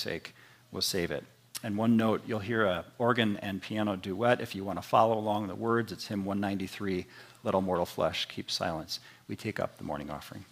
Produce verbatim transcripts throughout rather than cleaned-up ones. sake, we'll save it. And one note, you'll hear an organ and piano duet. If you want to follow along the words, it's hymn one ninety-three, Let All Mortal Flesh Keep Silence. We take up the morning offering.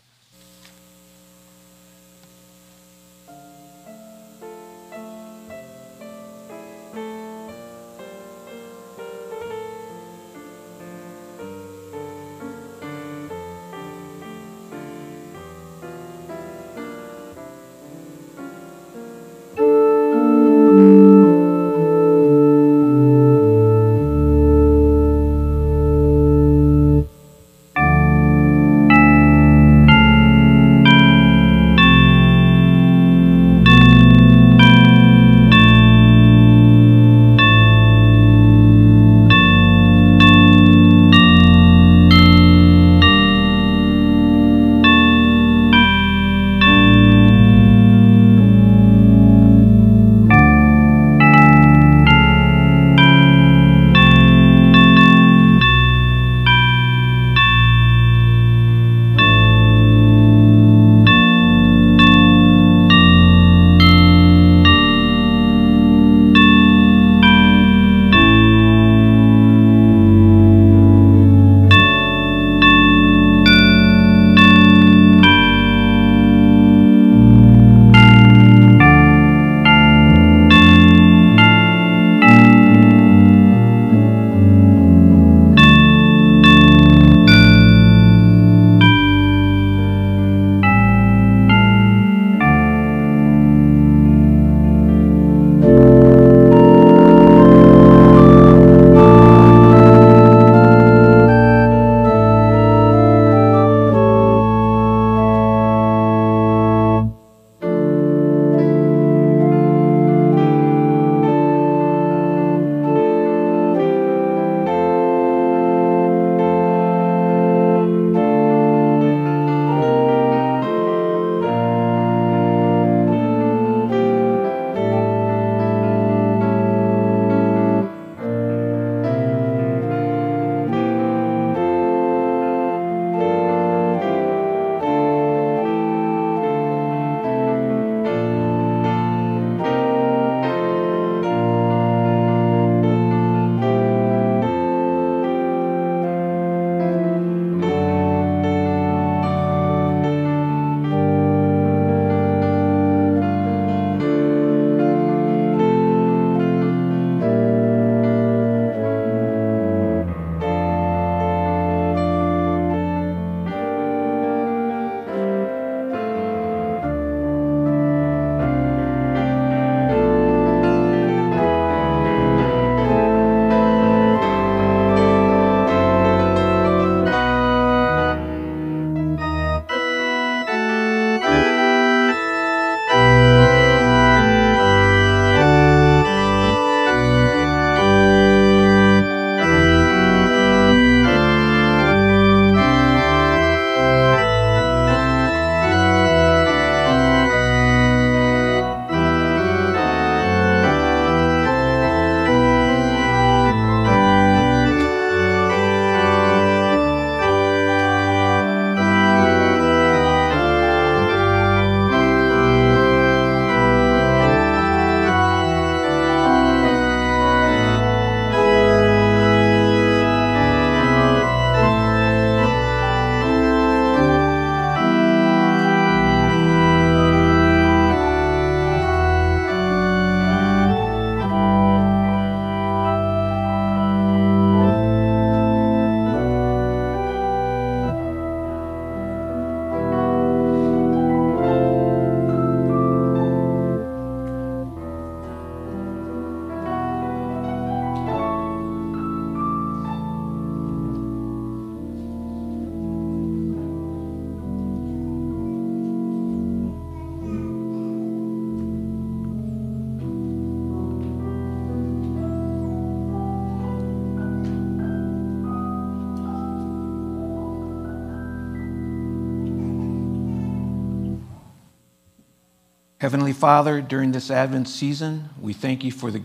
Heavenly Father, during this Advent season, we thank you for the